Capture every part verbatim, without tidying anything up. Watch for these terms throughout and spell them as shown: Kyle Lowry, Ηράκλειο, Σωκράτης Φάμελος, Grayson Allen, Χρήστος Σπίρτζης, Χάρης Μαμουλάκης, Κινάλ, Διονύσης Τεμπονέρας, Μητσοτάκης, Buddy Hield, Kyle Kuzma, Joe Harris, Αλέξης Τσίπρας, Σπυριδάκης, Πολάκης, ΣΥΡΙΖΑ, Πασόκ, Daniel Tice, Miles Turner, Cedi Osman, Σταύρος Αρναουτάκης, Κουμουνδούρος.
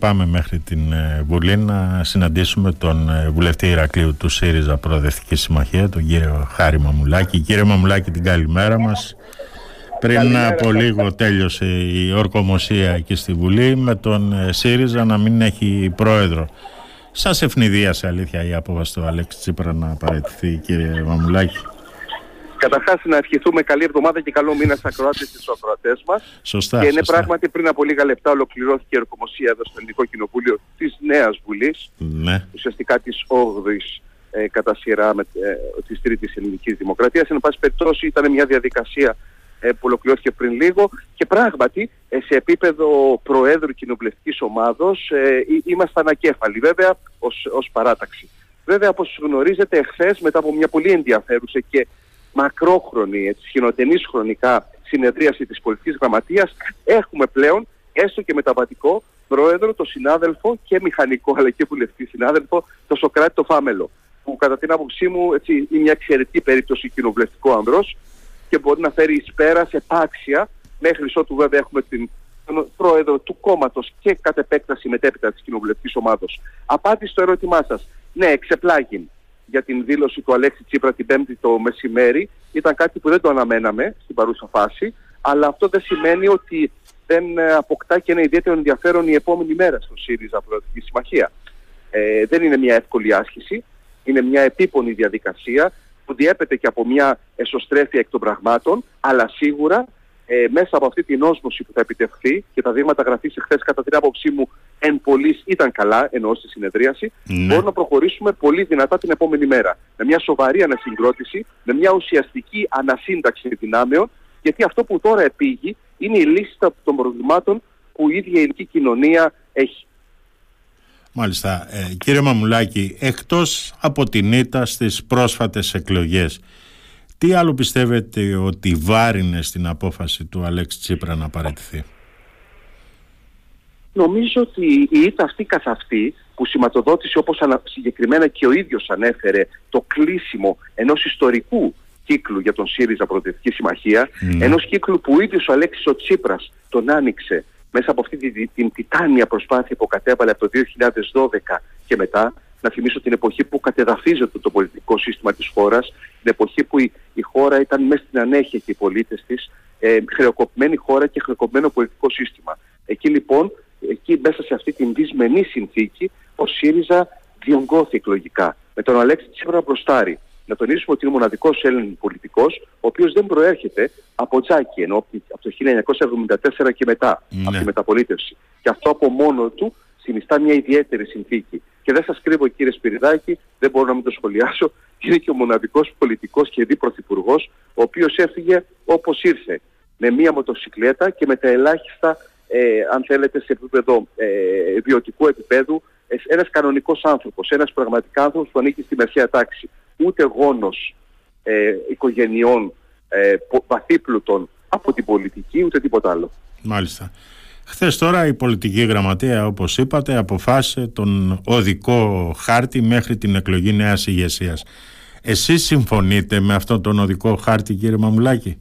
Πάμε μέχρι την Βουλή να συναντήσουμε τον βουλευτή Ηρακλείου του ΣΥΡΙΖΑ Προοδευτική Συμμαχία, τον κύριο Χάρη Μαμουλάκη. Κύριε Μαμουλάκη, την καλημέρα μας. Πριν καλημέρα, από λίγο θα... τέλειωσε η ορκομοσία εκεί στη Βουλή με τον ΣΥΡΙΖΑ να μην έχει πρόεδρο. Σας ευνηδίασε αλήθεια η απόφαση του Αλέξη Τσίπρα να παραιτηθεί, κύριε Μαμουλάκη? Καταρχάς, να ευχηθούμε καλή εβδομάδα και καλό μήνα στους ακροάτες και στους ακροατές μας. Σωστά. Και είναι σωστά. Πράγματι, πριν από λίγα λεπτά ολοκληρώθηκε η ορκομοσία εδώ στο Ελληνικό Κοινοβούλιο της Νέας Βουλής. Ναι. Ουσιαστικά της όγδοης ε, κατά σειρά ε, της Τρίτης Ελληνικής Δημοκρατίας. Εν πάση περιπτώσει, ήταν μια διαδικασία ε, που ολοκληρώθηκε πριν λίγο. Και πράγματι, ε, σε επίπεδο Προέδρου Κοινοβουλευτικής Ομάδος, ε, είμαστε ανακέφαλοι, βέβαια, ως παράταξη. Βέβαια, όπως γνωρίζετε, εχθές, μετά από μια πολύ ενδιαφέρουσα και μακρόχρονη, έτσι, χινοτενής χρονικά συνεδρίαση της πολιτικής γραμματείας, έχουμε πλέον, έστω και μεταβατικό, πρόεδρο, το συνάδελφο και μηχανικό αλλά και βουλευτή συνάδελφο, το Σωκράτη το Φάμελο, που κατά την άποψή μου, έτσι, είναι μια εξαιρετική περίπτωση κοινοβουλευτικού ανδρός και μπορεί να φέρει εις πέρας επάξια, μέχρι ότου βέβαια έχουμε την πρόεδρο του κόμματος και κατ' επέκταση μετέπειτα της κοινοβουλευτικής ομάδος. Απάντηση στο ερώτημά σας. Ναι, εξεπλάγιν για την δήλωση του Αλέξη Τσίπρα την Πέμπτη το μεσημέρι. Ήταν κάτι που δεν το αναμέναμε στην παρούσα φάση, αλλά αυτό δεν σημαίνει ότι δεν αποκτά και ένα ιδιαίτερο ενδιαφέρον η επόμενη μέρα στο ΣΥΡΙΖΑ Προοδευτική Συμμαχία. Ε, δεν είναι μια εύκολη άσκηση, είναι μια επίπονη διαδικασία που διέπεται και από μια εσωστρέφεια εκ των πραγμάτων, αλλά σίγουρα ε, μέσα από αυτή την όσμωση που θα επιτευχθεί και τα δείγματα γραφής εχθές κατά την άποψή μου εν πολλής ήταν καλά, εννοώ στη συνεδρίαση, ναι, μπορούμε να προχωρήσουμε πολύ δυνατά την επόμενη μέρα. Με μια σοβαρή ανασυγκρότηση, με μια ουσιαστική ανασύνταξη δυνάμεων, γιατί αυτό που τώρα επήγει είναι η λύση των προβλημάτων που η ίδια η ελληνική κοινωνία έχει. Μάλιστα. Ε, κύριε Μαμουλάκη, εκτός από την ήττα στις πρόσφατες εκλογές, τι άλλο πιστεύετε ότι βάρινε στην απόφαση του Αλέξη Τσίπρα να παραιτηθεί? Νομίζω ότι η ήττα αυτή καθ' αυτή που σηματοδότησε, όπως συγκεκριμένα και ο ίδιος ανέφερε, το κλείσιμο ενός ιστορικού κύκλου για τον ΣΥΡΙΖΑ Προοδευτική Συμμαχία, mm. ενός κύκλου που ο ίδιος ο Αλέξης ο Τσίπρας τον άνοιξε μέσα από αυτή την, την τιτάνια προσπάθεια που κατέβαλε από το δύο χιλιάδες δώδεκα και μετά. Να θυμίσω την εποχή που κατεδαφίζεται το πολιτικό σύστημα της χώρας, την εποχή που η, η χώρα ήταν μέσα στην ανέχεια και οι πολίτες της, ε, χρεοκοπημένη χώρα και χρεοκοπημένο πολιτικό σύστημα. Εκεί λοιπόν, εκεί μέσα σε αυτή την δυσμενή συνθήκη, ο ΣΥΡΙΖΑ διονγκώθηκε εκλογικά. Με τον Αλέξη Τσίπρα να μπροστάρει. Να τονίσουμε ότι είναι ο μοναδικός Έλληνας πολιτικός, ο οποίος δεν προέρχεται από τζάκι, ενώ από το χίλια εννιακόσια εβδομήντα τέσσερα και μετά, ναι, από τη μεταπολίτευση. Και αυτό από μόνο του συνιστά μια ιδιαίτερη συνθήκη. Και δεν σας κρύβω, κύριε Σπυριδάκη, δεν μπορώ να μην το σχολιάσω, είναι και ο μοναδικός πολιτικός και διπρωθυπουργός, ο οποίος έφυγε όπως ήρθε, με μια μοτοσυκλέτα και με τα ελάχιστα. Ε, αν θέλετε, σε επίπεδο ε, βιωτικού επίπεδου, ε, ένας κανονικός άνθρωπος, ένας πραγματικά άνθρωπος που ανήκει στη μεσαία τάξη, ούτε γόνος ε, οικογενειών ε, βαθύπλουτων από την πολιτική, ούτε τίποτα άλλο. Μάλιστα. Χθες τώρα η πολιτική γραμματεία, όπως είπατε, αποφάσισε τον οδικό χάρτη μέχρι την εκλογή νέας ηγεσίας. Εσείς συμφωνείτε με αυτόν τον οδικό χάρτη, κύριε Μαμουλάκη?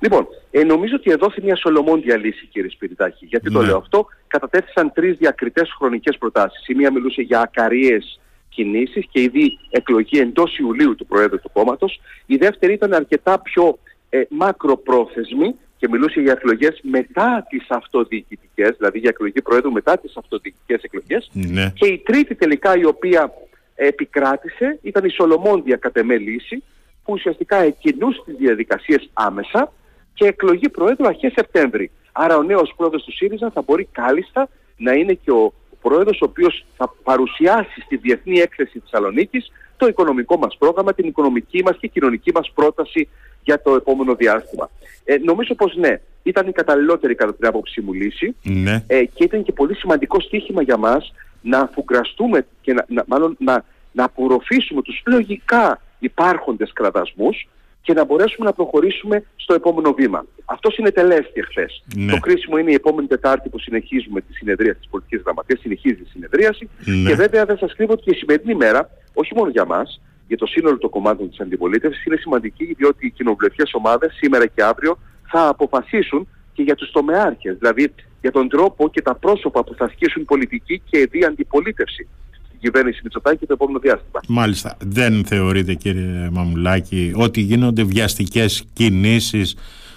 Λοιπόν, ε, νομίζω ότι εδώ είναι μια σολομόντια λύση, κύριε Σπυριτάκη. Γιατί ναι, το λέω αυτό, κατατέθησαν τρεις διακριτές χρονικές προτάσεις. Η μία μιλούσε για ακαρίες κινήσεις και ήδη εκλογή εντός Ιουλίου του Προέδρου του κόμματος. Η δεύτερη ήταν αρκετά πιο ε, μακροπρόθεσμη και μιλούσε για εκλογές μετά τις αυτοδιοικητικές, δηλαδή για εκλογή Προέδρου μετά τις αυτοδιοικητικές εκλογές. Ναι. Και η τρίτη τελικά, η οποία επικράτησε, ήταν η σολομόντια κατ' εμέ λύση, που ουσιαστικά εκκινούσε τις διαδικασίες άμεσα και εκλογή Προέδρου αρχές Σεπτέμβρη. Άρα ο νέος πρόεδρος του ΣΥΡΙΖΑ θα μπορεί κάλλιστα να είναι και ο πρόεδρος ο οποίος θα παρουσιάσει στη Διεθνή Έκθεση Θεσσαλονίκης το οικονομικό μας πρόγραμμα, την οικονομική μας και κοινωνική μας πρόταση για το επόμενο διάστημα. Ε, νομίζω πως ναι, ήταν η καταλληλότερη κατά την άποψή μου λύση, ναι, ε, και ήταν και πολύ σημαντικό στοίχημα για μας να αφουγκραστούμε και να, να, μάλλον να, να απορροφήσουμε τους λογικά υπάρχοντες κραδασμούς και να μπορέσουμε να προχωρήσουμε στο επόμενο βήμα. Αυτό συνετελέστη χθες. Ναι. Το κρίσιμο είναι η επόμενη Τετάρτη που συνεχίζουμε τη συνεδρίαση της πολιτικής γραμματείας, συνεχίζει η συνεδρίαση, ναι, και βέβαια δεν σας κρύβω ότι και η σημερινή μέρα, όχι μόνο για μας, για το σύνολο των κομμάτων της αντιπολίτευσης, είναι σημαντική, διότι οι κοινοβουλευτικές ομάδες σήμερα και αύριο θα αποφασίσουν και για τους τομεάρχες. Δηλαδή για τον τρόπο και τα πρόσωπα που θα ασκήσουν πολιτική και εδί αντιπολίτευση στην κυβέρνηση Μητσοτάκη το επόμενο διάστημα. Μάλιστα. Δεν θεωρείτε, κύριε Μαμουλάκη, ότι γίνονται βιαστικές κινήσεις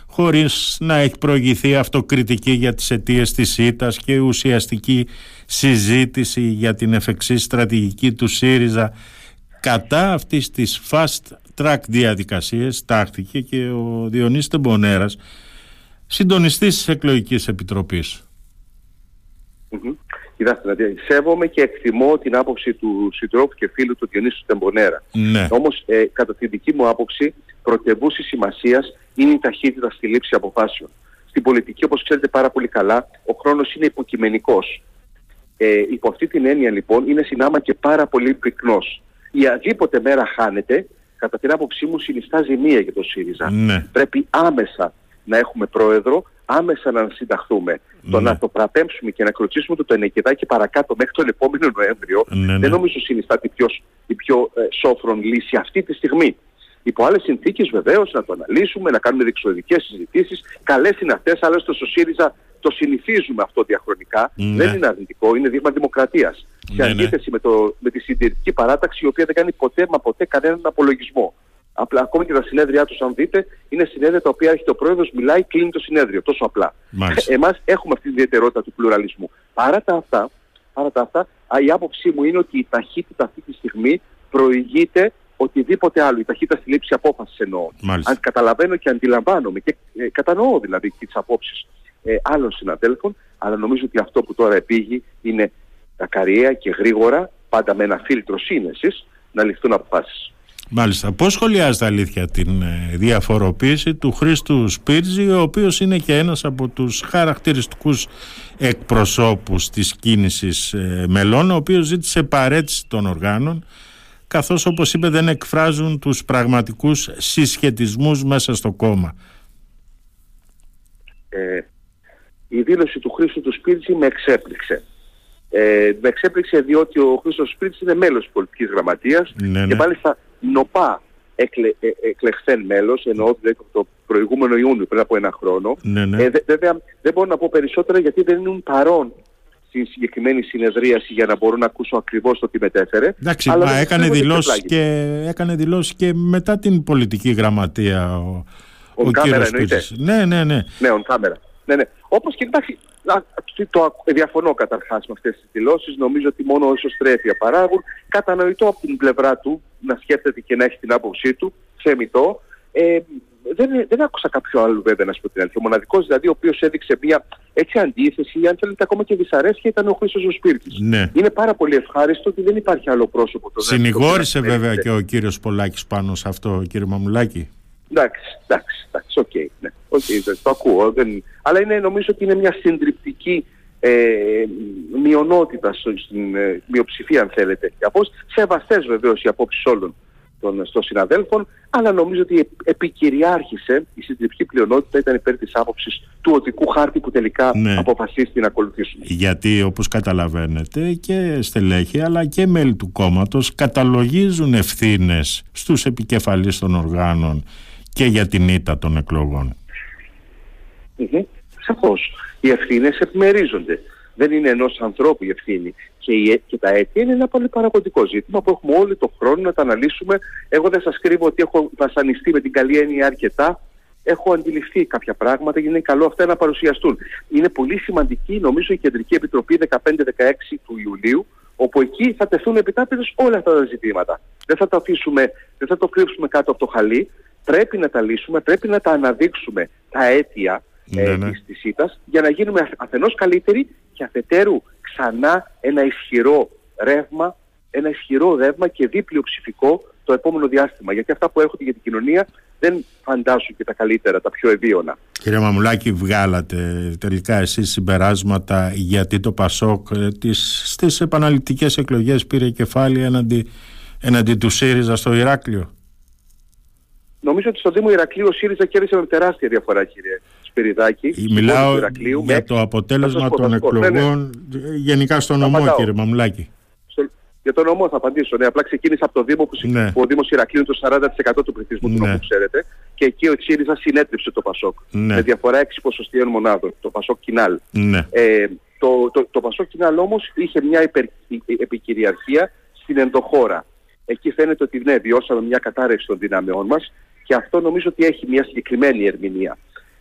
χωρίς να έχει προηγηθεί αυτοκριτική για τις αιτίες της ήττας και ουσιαστική συζήτηση για την εφεξή στρατηγική του ΣΥΡΙΖΑ κατά αυτής της fast track διαδικασίας? Τάχθηκε και ο Διονύσης Τεμπονέρας, συντονιστής της Εκλογικής Επιτροπής. Mm-hmm. Κοιτάξτε, σέβομαι και εκτιμώ την άποψη του συντρόφου και φίλου του Διονύσου Τεμπονέρα. Ναι. Όμως, ε, κατά τη δική μου άποψη, πρωτευούσης σημασίας είναι η ταχύτητα στη λήψη αποφάσεων. Στην πολιτική, όπως ξέρετε πάρα πολύ καλά, ο χρόνος είναι υποκειμενικός. Ε, υπό αυτή την έννοια, λοιπόν, είναι συνάμα και πάρα πολύ πυκνός. Η αδίποτε μέρα χάνεται, κατά την άποψή μου, συνιστά ζημία για το ΣΥΡΙΖΑ. Ναι. Πρέπει άμεσα να έχουμε πρόεδρο, άμεσα να συνταχθούμε. Ναι. Το να το παραπέμψουμε και να κροτσίσουμε το τενεκεδάκι παρακάτω μέχρι τον επόμενο Νοέμβριο, ναι, ναι, δεν νομίζω συνιστά την πιο, την πιο ε, σόφρον λύση αυτή τη στιγμή. Υπό άλλες συνθήκες, βεβαίως, να το αναλύσουμε, να κάνουμε διεξοδικές συζητήσεις. Καλές είναι αυτές, άλλωστε στο ΣΥΡΙΖΑ το συνηθίζουμε αυτό διαχρονικά. Ναι. Δεν είναι αρνητικό, είναι δείγμα δημοκρατίας. Ναι, και αντίθεση, ναι, με, το, με τη συντηρητική παράταξη, η οποία δεν κάνει ποτέ μα ποτέ κανέναν απολογισμό. Απλά, ακόμη και τα συνέδριά τους, αν δείτε, είναι συνέδρια τα οποία έρχεται ο πρόεδρος, μιλάει, κλείνει το συνέδριο. Τόσο απλά. Μάλιστα. Εμάς έχουμε αυτή την ιδιαιτερότητα του πλουραλισμού. Παρά τα αυτά, παρά τα αυτά η άποψή μου είναι ότι η ταχύτητα αυτή τη στιγμή προηγείται οτιδήποτε άλλο. Η ταχύτητα στη λήψη απόφασης εννοώ. Μάλιστα. Αν καταλαβαίνω και αντιλαμβάνομαι και ε, κατανοώ δηλαδή τις απόψεις ε, άλλων συναδέλφων, αλλά νομίζω ότι αυτό που τώρα επήγει είναι ακαρία και γρήγορα, πάντα με ένα φίλτρο σύνεσης, να ληφθούν αποφάσεις. Μάλιστα. Πώς σχολιάζετε αλήθεια την ε, διαφοροποίηση του Χρήστου Σπίρτζη, ο οποίος είναι και ένας από τους χαρακτηριστικούς εκπροσώπους της κίνησης ε, μελών, ο οποίος ζήτησε παραίτηση των οργάνων, καθώς, όπως είπε, δεν εκφράζουν τους πραγματικούς συσχετισμούς μέσα στο κόμμα? Ε, η δήλωση του Χρήστου του Σπίρτζη με εξέπληξε. Ε, με εξέπληξε διότι ο Χρήστος Σπίρτζης είναι μέλος της πολιτικής γραμματείας, ναι, ναι, και μάλιστα νοπά εκλε, ε, εκλεχθέν μέλος, εννοώ το προηγούμενο Ιούνιο, πριν από ένα χρόνο. Ναι, ναι. Ε, δε, βέβαια δεν μπορώ να πω περισσότερα γιατί δεν ήμουν παρόν στην συγκεκριμένη συνεδρίαση για να μπορώ να ακούσω ακριβώς το τι μετέφερε. Εντάξει, αλλά μα έκανε δηλώσεις και, έκανε δηλώσεις και μετά την πολιτική γραμματεία ο, ο, ο κύριος Σπίρτζης. Ναι, ναι, ναι. Ναι, on camera. Ναι, ναι. Όπως και εντάξει, το διαφωνώ καταρχάς με αυτές τις δηλώσεις. Νομίζω ότι μόνο εσωστρέφεια παράγουν. Κατανοητό από την πλευρά του να σκέφτεται και να έχει την άποψή του, θεμητό. Ε, Δεν, δεν άκουσα κάποιο άλλο, βέβαια, να σου πω την αλήθεια. Ο μοναδικός δηλαδή ο οποίος έδειξε μια έτσι αντίθεση, αν θέλετε ακόμα και δυσαρέσκεια, ήταν ο Χρήστος Σπίρτζης. Ναι. Είναι πάρα πολύ ευχάριστο ότι δεν υπάρχει άλλο πρόσωπο. Το συνηγόρησε, βέβαια, βέβαια και ο κύριος Πολάκης πάνω σε αυτό, κύριε Μαμουλάκη. Εντάξει, εντάξει, εντάξει, οκ. Okay, ναι. Okay, το ακούω. Δεν... Αλλά είναι, νομίζω ότι είναι μια συντριπτική ε, μειονότητα στην ε, μειοψηφία, αν θέλετε. Σεβαστές βεβαίως οι απόψεις όλων των συναδέλφων, αλλά νομίζω ότι επικυριάρχησε η συντριπτική πλειονότητα ήταν υπέρ της άποψης του οδικού χάρτη που τελικά, ναι, αποφασίστηκε να ακολουθήσουμε. Γιατί, όπως καταλαβαίνετε, και στελέχη αλλά και μέλη του κόμματος καταλογίζουν ευθύνες στους επικεφαλείς των οργάνων και για την ήττα των εκλογών. Mm-hmm. Σαφώς. Οι ευθύνες επιμερίζονται. Δεν είναι ενός ανθρώπου η ευθύνη. Και, η, και τα αίτια είναι ένα πολύ παραγωγικό ζήτημα που έχουμε όλοι τον χρόνο να τα αναλύσουμε. Εγώ δεν σας κρύβω ότι έχω βασανιστεί με την καλή έννοια αρκετά. Έχω αντιληφθεί κάποια πράγματα και είναι καλό αυτά να παρουσιαστούν. Είναι πολύ σημαντική, νομίζω, η Κεντρική Επιτροπή δεκαπέντε δεκαέξι του Ιουλίου, όπου εκεί θα τεθούν επιτάπητος όλα αυτά τα ζητήματα. Δεν θα τα αφήσουμε, δεν θα το κρύψουμε κάτω από το χαλί. Πρέπει να τα λύσουμε, πρέπει να τα αναδείξουμε τα αίτια. Ναι, ναι. Της ήττας, για να γίνουμε αφενός καλύτεροι και αφετέρου ξανά ένα ισχυρό ρεύμα, ένα ισχυρό ρεύμα και δίπλιο ψηφικό το επόμενο διάστημα. Γιατί αυτά που έρχονται για την κοινωνία δεν φαντάσουν και τα καλύτερα, τα πιο ευίωνα. Κύριε Μαμουλάκη, βγάλατε τελικά εσείς συμπεράσματα γιατί το ΠΑΣΟΚ τις, στις επαναληπτικές εκλογές πήρε κεφάλι έναντι, έναντι του ΣΥΡΙΖΑ στο Ηράκλειο? Νομίζω ότι στο Δήμο Ηρακλείου ο ΣΥΡΙΖΑ κέρδισε με τεράστια διαφορά, κύριε Σπυριδάκη. Μιλάω Ηρακλείου, για με... το αποτέλεσμα των εκλογών, ναι, ναι, γενικά στο νομό, κύριε Μαμουλάκη. Στο... Για τον νομό θα απαντήσω. Ναι, απλά ξεκίνησα από το Δήμο που, ναι. που ο Δήμος Ηρακλείου είναι το σαράντα τοις εκατό του πληθυσμού, ναι. του νομού, ξέρετε. Και εκεί ο ΣΥΡΙΖΑ συνέτριψε το ΠΑΣΟΚ. Ναι. Με διαφορά έξι ποσοστιαίων μονάδων. Το ΠΑΣΟΚ Κινάλ. Ναι. Ε, το το, το ΠΑΣΟΚ Κινάλ όμως είχε μια υπερ, επικυριαρχία στην ενδοχώρα. Εκεί φαίνεται ότι ναι, βιώσαμε μια κατάρρευση των δυνάμεών μας και αυτό νομίζω ότι έχει μια συγκεκριμένη ερμηνεία.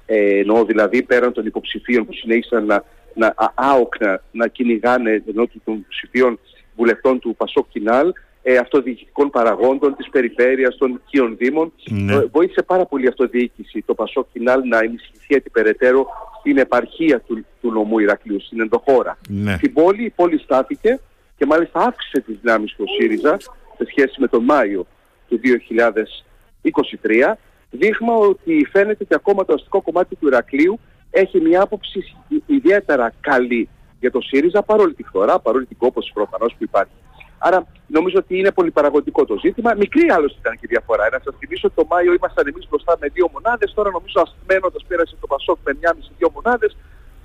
Ε, εννοώ δηλαδή πέραν των υποψηφίων που συνέχισαν να, να άοκνα να κυνηγάνε ενώ των υποψηφίων βουλευτών του Πασόκ Κινάλ, ε, αυτοδιοικητικών παραγόντων της περιφέρειας, των οικείων δήμων. Ναι. Ε, βοήθησε πάρα πολύ η αυτοδιοίκηση το Πασόκ Κινάλ να ενισχυθεί περαιτέρω στην επαρχία του, του νομού Ηρακλείου, στην ενδοχώρα. Ναι. Στην πόλη, η πόλη στάθηκε και μάλιστα αύξησε τις δυνάμεις του ΣΥΡΙΖΑ σε σχέση με τον Μάιο του δύο χιλιάδες είκοσι τρία, δείγμα ότι φαίνεται ότι ακόμα το αστικό κομμάτι του Ηρακλείου έχει μια άποψη ιδιαίτερα καλή για το ΣΥΡΙΖΑ, παρόλη τη φθορά, παρόλη την κόπωση προφανώς που υπάρχει. Άρα νομίζω ότι είναι πολυπαραγωγικό το ζήτημα. Μικρή άλλωστε ήταν και διαφορά. Να σας θυμίσω ότι το Μάιο ήμασταν εμείς μπροστά με δύο μονάδες, τώρα νομίζω ασθμένοντας πέρασε το Πασόκ με ενάμιση με δύο μονάδες.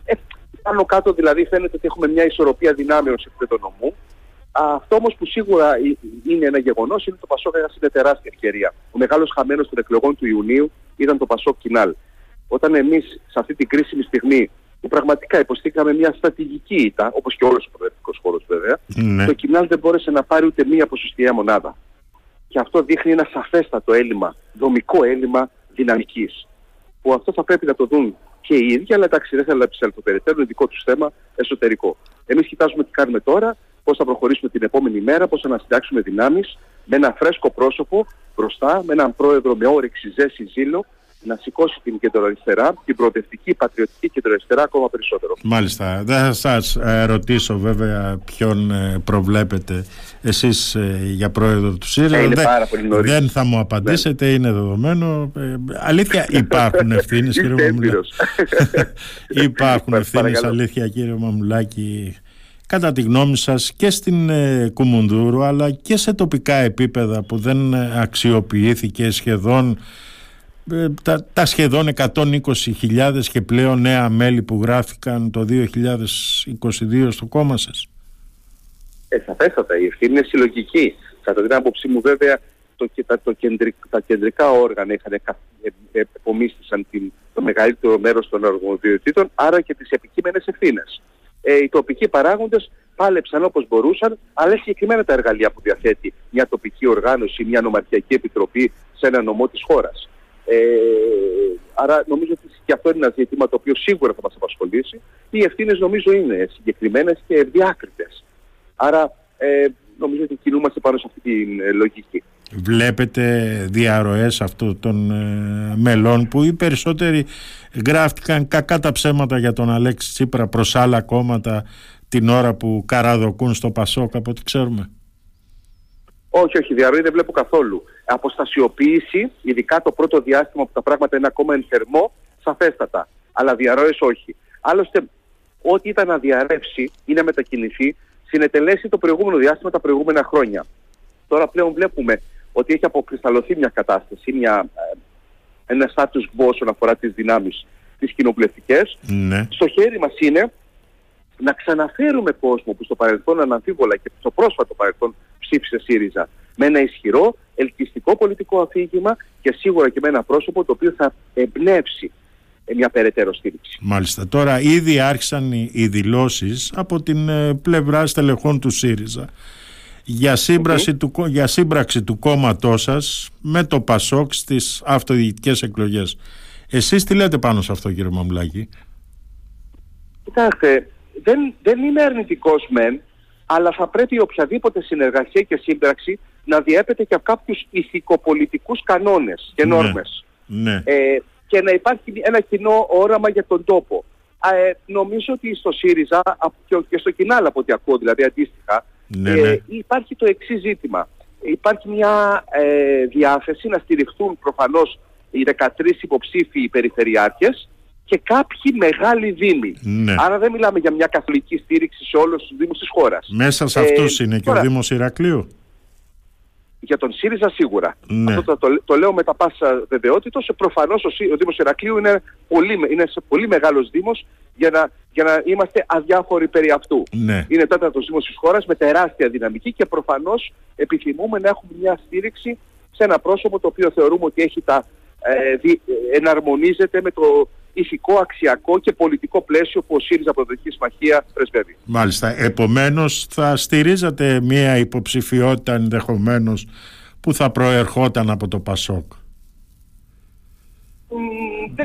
Ε, πάνω κάτω δηλαδή φαίνεται ότι έχουμε μια ισορροπία δυνάμεων σε επίπεδο νομού. Αυτό όμως που σίγουρα είναι ένα γεγονός είναι ότι το Πασόκ έχασε μια τεράστια ευκαιρία. Ο μεγάλος χαμένος των εκλογών του Ιουνίου ήταν το Πασόκ Κινάλ. Όταν εμείς σε αυτή την κρίσιμη στιγμή που πραγματικά υποστήκαμε μια στρατηγική ήττα, όπως και όλος ο προεδρικός χώρος βέβαια, ναι. το Κινάλ δεν μπόρεσε να πάρει ούτε μία ποσοστιαία μονάδα. Και αυτό δείχνει ένα σαφέστατο έλλειμμα, δομικό έλλειμμα δυναμικής. Που αυτό θα πρέπει να το δουν και οι ίδιοι, αλλά εντάξει, δεν θέλω να επισέλθω περαιτέρω, είναι δικό τους θέμα εσωτερικό. Εμείς κοιτάζουμε τι κάνουμε τώρα, πώς θα προχωρήσουμε την επόμενη μέρα, πώς θα ανασυντάξουμε δυνάμεις με ένα φρέσκο πρόσωπο μπροστά, με έναν πρόεδρο με όρεξη, ζέση, ζήλο, να σηκώσει την κεντροαριστερά, την προοδευτική, πατριωτική κεντροαριστερά ακόμα περισσότερο. Μάλιστα. Δεν θα σας ρωτήσω βέβαια ποιον προβλέπετε εσείς για πρόεδρο του ΣΥΡΙΖΑ. Είναι δεν, πάρα πολύ νωρίς. Δεν θα μου απαντήσετε, ναι. είναι δεδομένο. Αλήθεια, υπάρχουν ευθύνες, κύριε Μαμουλάκη. Υπάρχουν ευθύνες, αλήθεια, κύριε Μαμουλάκη. Κατά τη γνώμη σας και στην ε, Κουμουνδούρου αλλά και σε τοπικά επίπεδα που δεν αξιοποιήθηκε σχεδόν ε, τα, τα σχεδόν εκατόν είκοσι χιλιάδες και πλέον νέα μέλη που γράφηκαν το δύο χιλιάδες είκοσι δύο στο κόμμα σας. Ε, σαφέστατα, η ευθύνη είναι συλλογική. Κατά την άποψή μου βέβαια το, τα, το κεντρικ, τα κεντρικά όργανα είχαν, ε, ε, επομίστησαν την, το μεγαλύτερο μέρος των αρμοδιοτήτων, άρα και τις επικείμενες ευθύνες. Ε, οι τοπικοί παράγοντες πάλεψαν όπως μπορούσαν, αλλά συγκεκριμένα τα εργαλεία που διαθέτει μια τοπική οργάνωση, μια νομαρχιακή επιτροπή σε ένα νομό της χώρας. Ε, άρα νομίζω ότι και αυτό είναι ένα ζήτημα το οποίο σίγουρα θα μας απασχολήσει. Οι ευθύνες νομίζω είναι συγκεκριμένες και ευδιάκριτες. Άρα ε, νομίζω ότι κινούμαστε πάνω σε αυτή τη ε, λογική. Βλέπετε διαρροές αυτών των ε, μελών που οι περισσότεροι γράφτηκαν κακά τα ψέματα για τον Αλέξη Τσίπρα προς άλλα κόμματα την ώρα που καραδοκούν στο Πασόκ από ό,τι ξέρουμε? Όχι, όχι, διαρροή δεν βλέπω καθόλου. Αποστασιοποίηση, ειδικά το πρώτο διάστημα που τα πράγματα είναι ακόμα εν θερμό, σαφέστατα. Αλλά διαρροές όχι. Άλλωστε, ό,τι ήταν να διαρρεύσει ή να μετακινηθεί, συνετελέσει το προηγούμενο διάστημα τα προηγούμενα χρόνια. Τώρα πλέον βλέπουμε ότι έχει αποκρισταλωθεί μια κατάσταση, μια, ένα status quo όσον αφορά τις δυνάμεις τις κοινοβουλευτικές. Ναι. Στο χέρι μας είναι να ξαναφέρουμε κόσμο που στο παρελθόν αναμφίβολα και στο πρόσφατο παρελθόν ψήφισε ΣΥΡΙΖΑ με ένα ισχυρό, ελκυστικό πολιτικό αφήγημα και σίγουρα και με ένα πρόσωπο το οποίο θα εμπνεύσει μια περαιτέρω στήριξη. Μάλιστα. Τώρα ήδη άρχισαν οι δηλώσεις από την πλευρά στελεχών του ΣΥΡΙΖΑ για σύμπραξη okay. του, για σύμπραξη του κόμματός σας με το ΠΑΣΟΚ στις αυτοδιοικητικές εκλογές. Εσείς τι λέτε πάνω σε αυτό, κύριε Μαμουλάκη? Κοιτάξτε, δεν, δεν είμαι αρνητικός μεν, αλλά θα πρέπει οποιαδήποτε συνεργασία και σύμπραξη να διέπεται και από κάποιους ηθικοπολιτικούς κανόνες και νόρμες. Ναι, ναι. Ε, και να υπάρχει ένα κοινό όραμα για τον τόπο. Ε, νομίζω ότι στο ΣΥΡΙΖΑ και στο Κινάλ, από ό,τι ακούω δηλαδή αντίστοιχα, ναι, ναι. Ε, υπάρχει το εξής ζήτημα. Υπάρχει μια ε, διάθεση να στηριχθούν προφανώς οι δεκατρείς υποψήφοι περιφερειάρχες και κάποιοι μεγάλοι δήμοι. Ναι. Άρα δεν μιλάμε για μια καθολική στήριξη σε όλους τους δήμους της χώρας. Μέσα σε αυτούς ε, είναι τώρα, και ο Δήμος Ηρακλείου. για τον ΣΥΡΙΖΑ σίγουρα. Ναι. Αυτό το, το, το λέω με τα πάσα βεβαιότητος. Προφανώς ο, ο Δήμος Ηρακλείου είναι, πολύ, είναι σε πολύ μεγάλος Δήμος για να, για να είμαστε αδιάφοροι περί αυτού. Ναι. Είναι τέταρτος Δήμος της χώρας με τεράστια δυναμική και προφανώς επιθυμούμε να έχουμε μια στήριξη σε ένα πρόσωπο το οποίο θεωρούμε ότι έχει τα, ε, δι, εναρμονίζεται με το ηθικό, αξιακό και πολιτικό πλαίσιο που ο ΣΥΡΙΖΑ Προοδευτική Συμμαχία πρεσβεύει. Μάλιστα. Επομένως, θα στηρίζατε μία υποψηφιότητα ενδεχομένως που θα προερχόταν από το ΠΑΣΟΚ. Mm,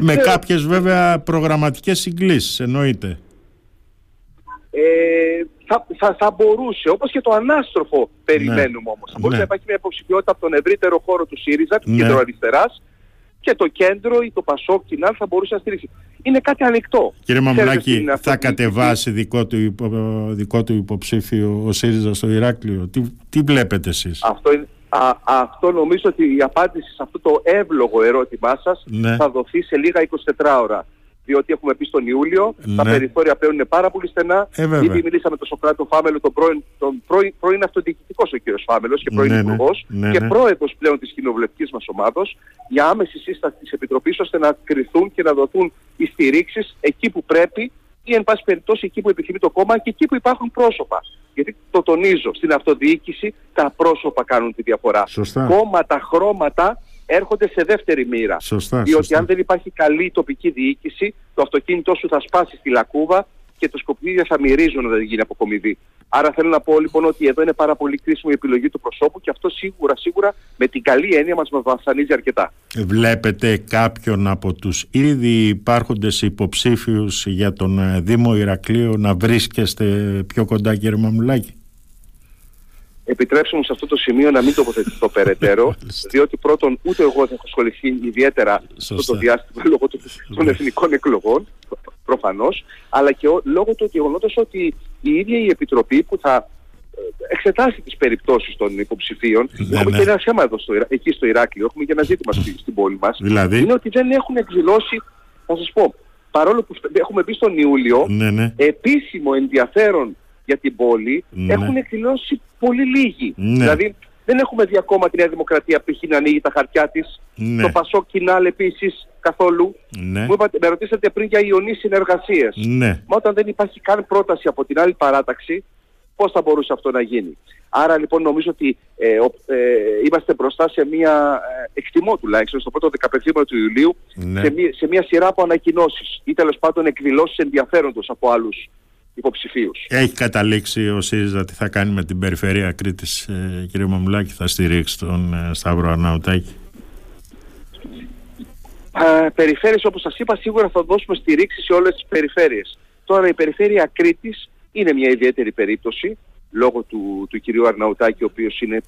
με ξέρω. Κάποιες βέβαια προγραμματικές συγκλίσεις, εννοείται. Ε, θα, θα, θα μπορούσε, όπως και το ανάστροφο περιμένουμε ναι. όμως. Θα μπορούσε ναι. να υπάρχει μια υποψηφιότητα από τον ευρύτερο χώρο του ΣΥΡΙΖΑ, του ναι. κέντρου αριστεράς, και το κέντρο ή το ΠΑΣΟΚ την άλλη θα μπορούσε να στηρίξει. Είναι κάτι ανοιχτό. Κύριε Μαμουλάκη, θα κατεβάσει δικό του, υπο, δικό του υποψήφιο ο ΣΥΡΙΖΑ στο Ηράκλειο? Τι, τι βλέπετε εσείς? Αυτό, είναι, α, αυτό νομίζω ότι η απάντηση σε αυτό το εύλογο ερώτημά σας ναι. θα δοθεί σε λίγα είκοσι τέσσερις ώρα. Διότι έχουμε πει στον Ιούλιο, ναι. τα περιθώρια πλέον είναι πάρα πολύ στενά. Ε, Ήδη μιλήσαμε με τον Σωκράτη Φάμελο, τον πρώην, τον πρώην, πρώην αυτοδιοικητικός ο κ. Φάμελος και πρώην ναι, υπουργός ναι, και ναι. πρόεδρος πλέον της κοινοβουλευτικής μας ομάδος, για άμεση σύσταση της Επιτροπής ώστε να κριθούν και να δοθούν οι στηρίξεις εκεί που πρέπει ή εν πάση περιπτώσει εκεί που επιθυμεί το κόμμα και εκεί που υπάρχουν πρόσωπα. Γιατί το τονίζω, στην αυτοδιοίκηση τα πρόσωπα κάνουν τη διαφορά. Σωστά. Κόμματα, χρώματα έρχονται σε δεύτερη μοίρα. Σωστά, διότι σωστά. αν δεν υπάρχει καλή τοπική διοίκηση, το αυτοκίνητό σου θα σπάσει στη λακκούβα και τα σκουπίδια θα μυρίζουν όταν γίνει αποκομιδή. Άρα θέλω να πω λοιπόν ότι εδώ είναι πάρα πολύ κρίσιμη η επιλογή του προσώπου και αυτό σίγουρα σίγουρα με την καλή έννοια μας βασανίζει αρκετά. Βλέπετε κάποιον από τους ήδη υπάρχοντες υποψήφιους για τον Δήμο Ηρακλείου να βρίσκεστε πιο κοντά, κύριε Μαμουλάκη? Επιτρέψτε μου σε αυτό το σημείο να μην τοποθετηθώ περαιτέρω, διότι πρώτον ούτε εγώ δεν έχω ασχοληθεί ιδιαίτερα αυτό το διάστημα λόγω των εθνικών εκλογών, προφανώς, αλλά και λόγω του γεγονότος ότι η ίδια η Επιτροπή που θα εξετάσει τις περιπτώσεις των υποψηφίων, ναι, έχουμε ναι. και ένα θέμα εδώ στο, εκεί στο Ηράκλειο, έχουμε και ένα ζήτημα στην πόλη μας, δηλαδή... είναι ότι δεν έχουν εκδηλώσει, θα σας πω, παρόλο που έχουμε μπει στον Ιούλιο, ναι, ναι. επίσημο ενδιαφέρον για την πόλη, ναι. έχουν εκδηλώσει πολύ λίγοι. Ναι. Δηλαδή δεν έχουμε δει ακόμα τη Νέα Δημοκρατία π.χ. να ανοίγει τα χαρτιά της, ναι. το Πασό Κοινάλ επίσης καθόλου. Ναι. Μου είπατε, με ρωτήσατε πριν για ιονείς συνεργασίες. Ναι. Μα όταν δεν υπάρχει καν πρόταση από την άλλη παράταξη, πώς θα μπορούσε αυτό να γίνει? Άρα λοιπόν νομίζω ότι ε, ε, είμαστε μπροστά σε μια, ε, εκτιμώ τουλάχιστον, στο πρώτο δεκαπέντε του Ιουλίου, ναι. σε, μια, σε μια σειρά από ανακοινώσεις ή τέλος πάντων εκδηλώσεις ενδιαφέροντος από άλλους υποψηφίους. Έχει καταλήξει ο ΣΥΡΙΖΑ τι θα κάνει με την περιφέρεια Κρήτης, ε, κύριε Μαμουλάκη? Θα στηρίξει τον ε, Σταύρο Αρναουτάκη? Ε, περιφέρειες, όπως σας είπα, σίγουρα θα δώσουμε στηρίξει σε όλες τις περιφέρειες. Τώρα η περιφέρεια Κρήτης είναι μια ιδιαίτερη περίπτωση λόγω του, του κυρίου Αρναουτάκη, ο οποίος είναι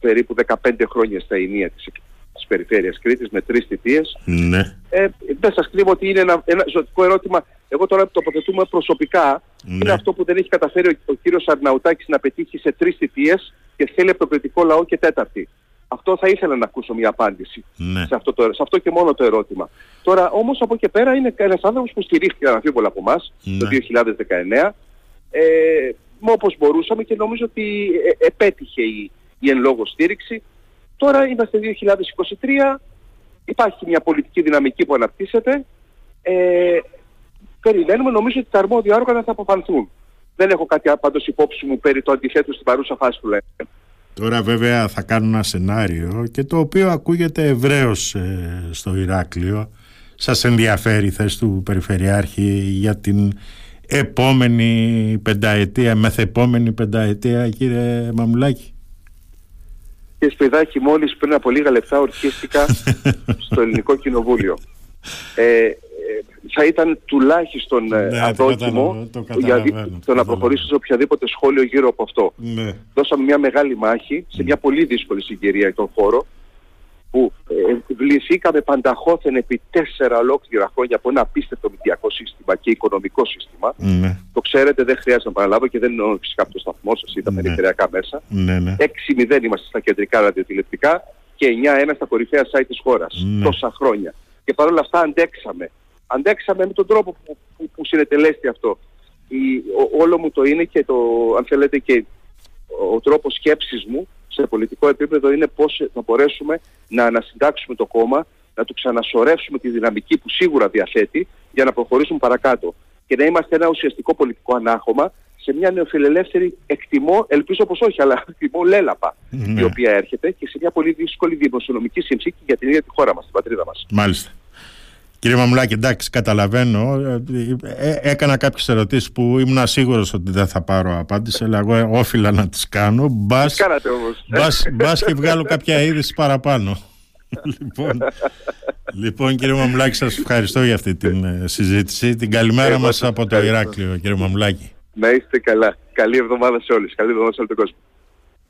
περίπου δεκαπέντε χρόνια στα ηνία της της περιφέρειας Κρήτης με τρεις θητείες. Ναι. Ε, δεν σας κρύβω ότι είναι ένα, ένα ζωτικό ερώτημα. Εγώ τώρα τοποθετούμε προσωπικά. Ναι. Είναι αυτό που δεν έχει καταφέρει ο, ο κύριος Αρναουτάκης να πετύχει σε τρεις θητείες και θέλει από τον κρητικό λαό και τέταρτη. Αυτό θα ήθελα να ακούσω μια απάντηση ναι. σε, αυτό το, σε αυτό και μόνο το ερώτημα. Τώρα όμως από εκεί πέρα είναι ένας άνθρωπος που στηρίχθηκε αναμφίβολα από εμάς ναι. το δύο χιλιάδες δεκαεννέα. Ε, όπως μπορούσαμε και νομίζω ότι ε, επέτυχε η, η εν λόγω στήριξη. Τώρα είμαστε δύο χιλιάδες είκοσι τρία, υπάρχει μια πολιτική δυναμική που αναπτύσσεται. Ε, περιμένουμε, νομίζω ότι τα αρμόδια όργανα θα αποφανθούν. Δεν έχω κάτι πάντως υπόψη μου περί το αντιθέτου στην παρούσα φάση που λέμε. Τώρα βέβαια θα κάνω ένα σενάριο και το οποίο ακούγεται ευρέως ε, στο Ηράκλειο. Σας ενδιαφέρει η θέση του Περιφερειάρχη για την επόμενη πενταετία, μεθεπόμενη πενταετία, κύριε Μαμουλάκη? Και Σπιδάκη, μόλις πριν από λίγα λεπτά ορκίστηκα στο Ελληνικό Κοινοβούλιο. Ε, θα ήταν τουλάχιστον ναι, αδόκιμο το το για το να προχωρήσω σε οποιαδήποτε σχόλιο γύρω από αυτό. Ναι. Δώσαμε μια μεγάλη μάχη σε μια πολύ δύσκολη συγκυρία τον χώρο που ε, βληθήκαμε πανταχώθεν επί τέσσερα ολόκληρα χρόνια από ένα απίστευτο μηδιακό σύστημα και οικονομικό σύστημα. Ναι. Το ξέρετε, δεν χρειάζεται να παραλάβω και δεν είναι φυσικά από το σταθμό σας ή τα ναι. περιφερειακά μέσα. Ναι, ναι. έξι μηδέν είμαστε στα κεντρικά ραδιοτηλεπτικά και εννιά ένα στα κορυφαία site της χώρας. Ναι. Τόσα χρόνια. Και παρόλα αυτά αντέξαμε. Αντέξαμε με τον τρόπο που, που, που συνετελέστη αυτό. Η, ο, όλο μου το είναι και το, αν θέλετε, και ο τρόπος σκέψης μου σε πολιτικό επίπεδο είναι πώς θα μπορέσουμε να ανασυντάξουμε το κόμμα, να του ξανασορεύσουμε τη δυναμική που σίγουρα διαθέτει για να προχωρήσουμε παρακάτω και να είμαστε ένα ουσιαστικό πολιτικό ανάχωμα σε μια νεοφιλελεύθερη, εκτιμώ, ελπίζω πως όχι, αλλά εκτιμώ λέλαπα, ναι, η οποία έρχεται και σε μια πολύ δύσκολη δημοσιονομική συνθήκη για την ίδια τη χώρα μας, την πατρίδα μας. Μάλιστα. Κύριε Μαμουλάκη, εντάξει, καταλαβαίνω. Ε, έκανα κάποιες ερωτήσεις που ήμουν σίγουρος ότι δεν θα πάρω απάντηση, αλλά εγώ όφυλα να τις κάνω. Μπας, κάνατε όμως. Μπας, μπας και βγάλω κάποια είδηση παραπάνω. λοιπόν, λοιπόν, κύριε Μαμουλάκη, σας ευχαριστώ για αυτή την συζήτηση. Την καλημέρα μας από το Ηράκλειο, κύριε Μαμουλάκη. Να είστε καλά. Καλή εβδομάδα σε όλους. Καλή εβδομάδα σε όλο τον κόσμο.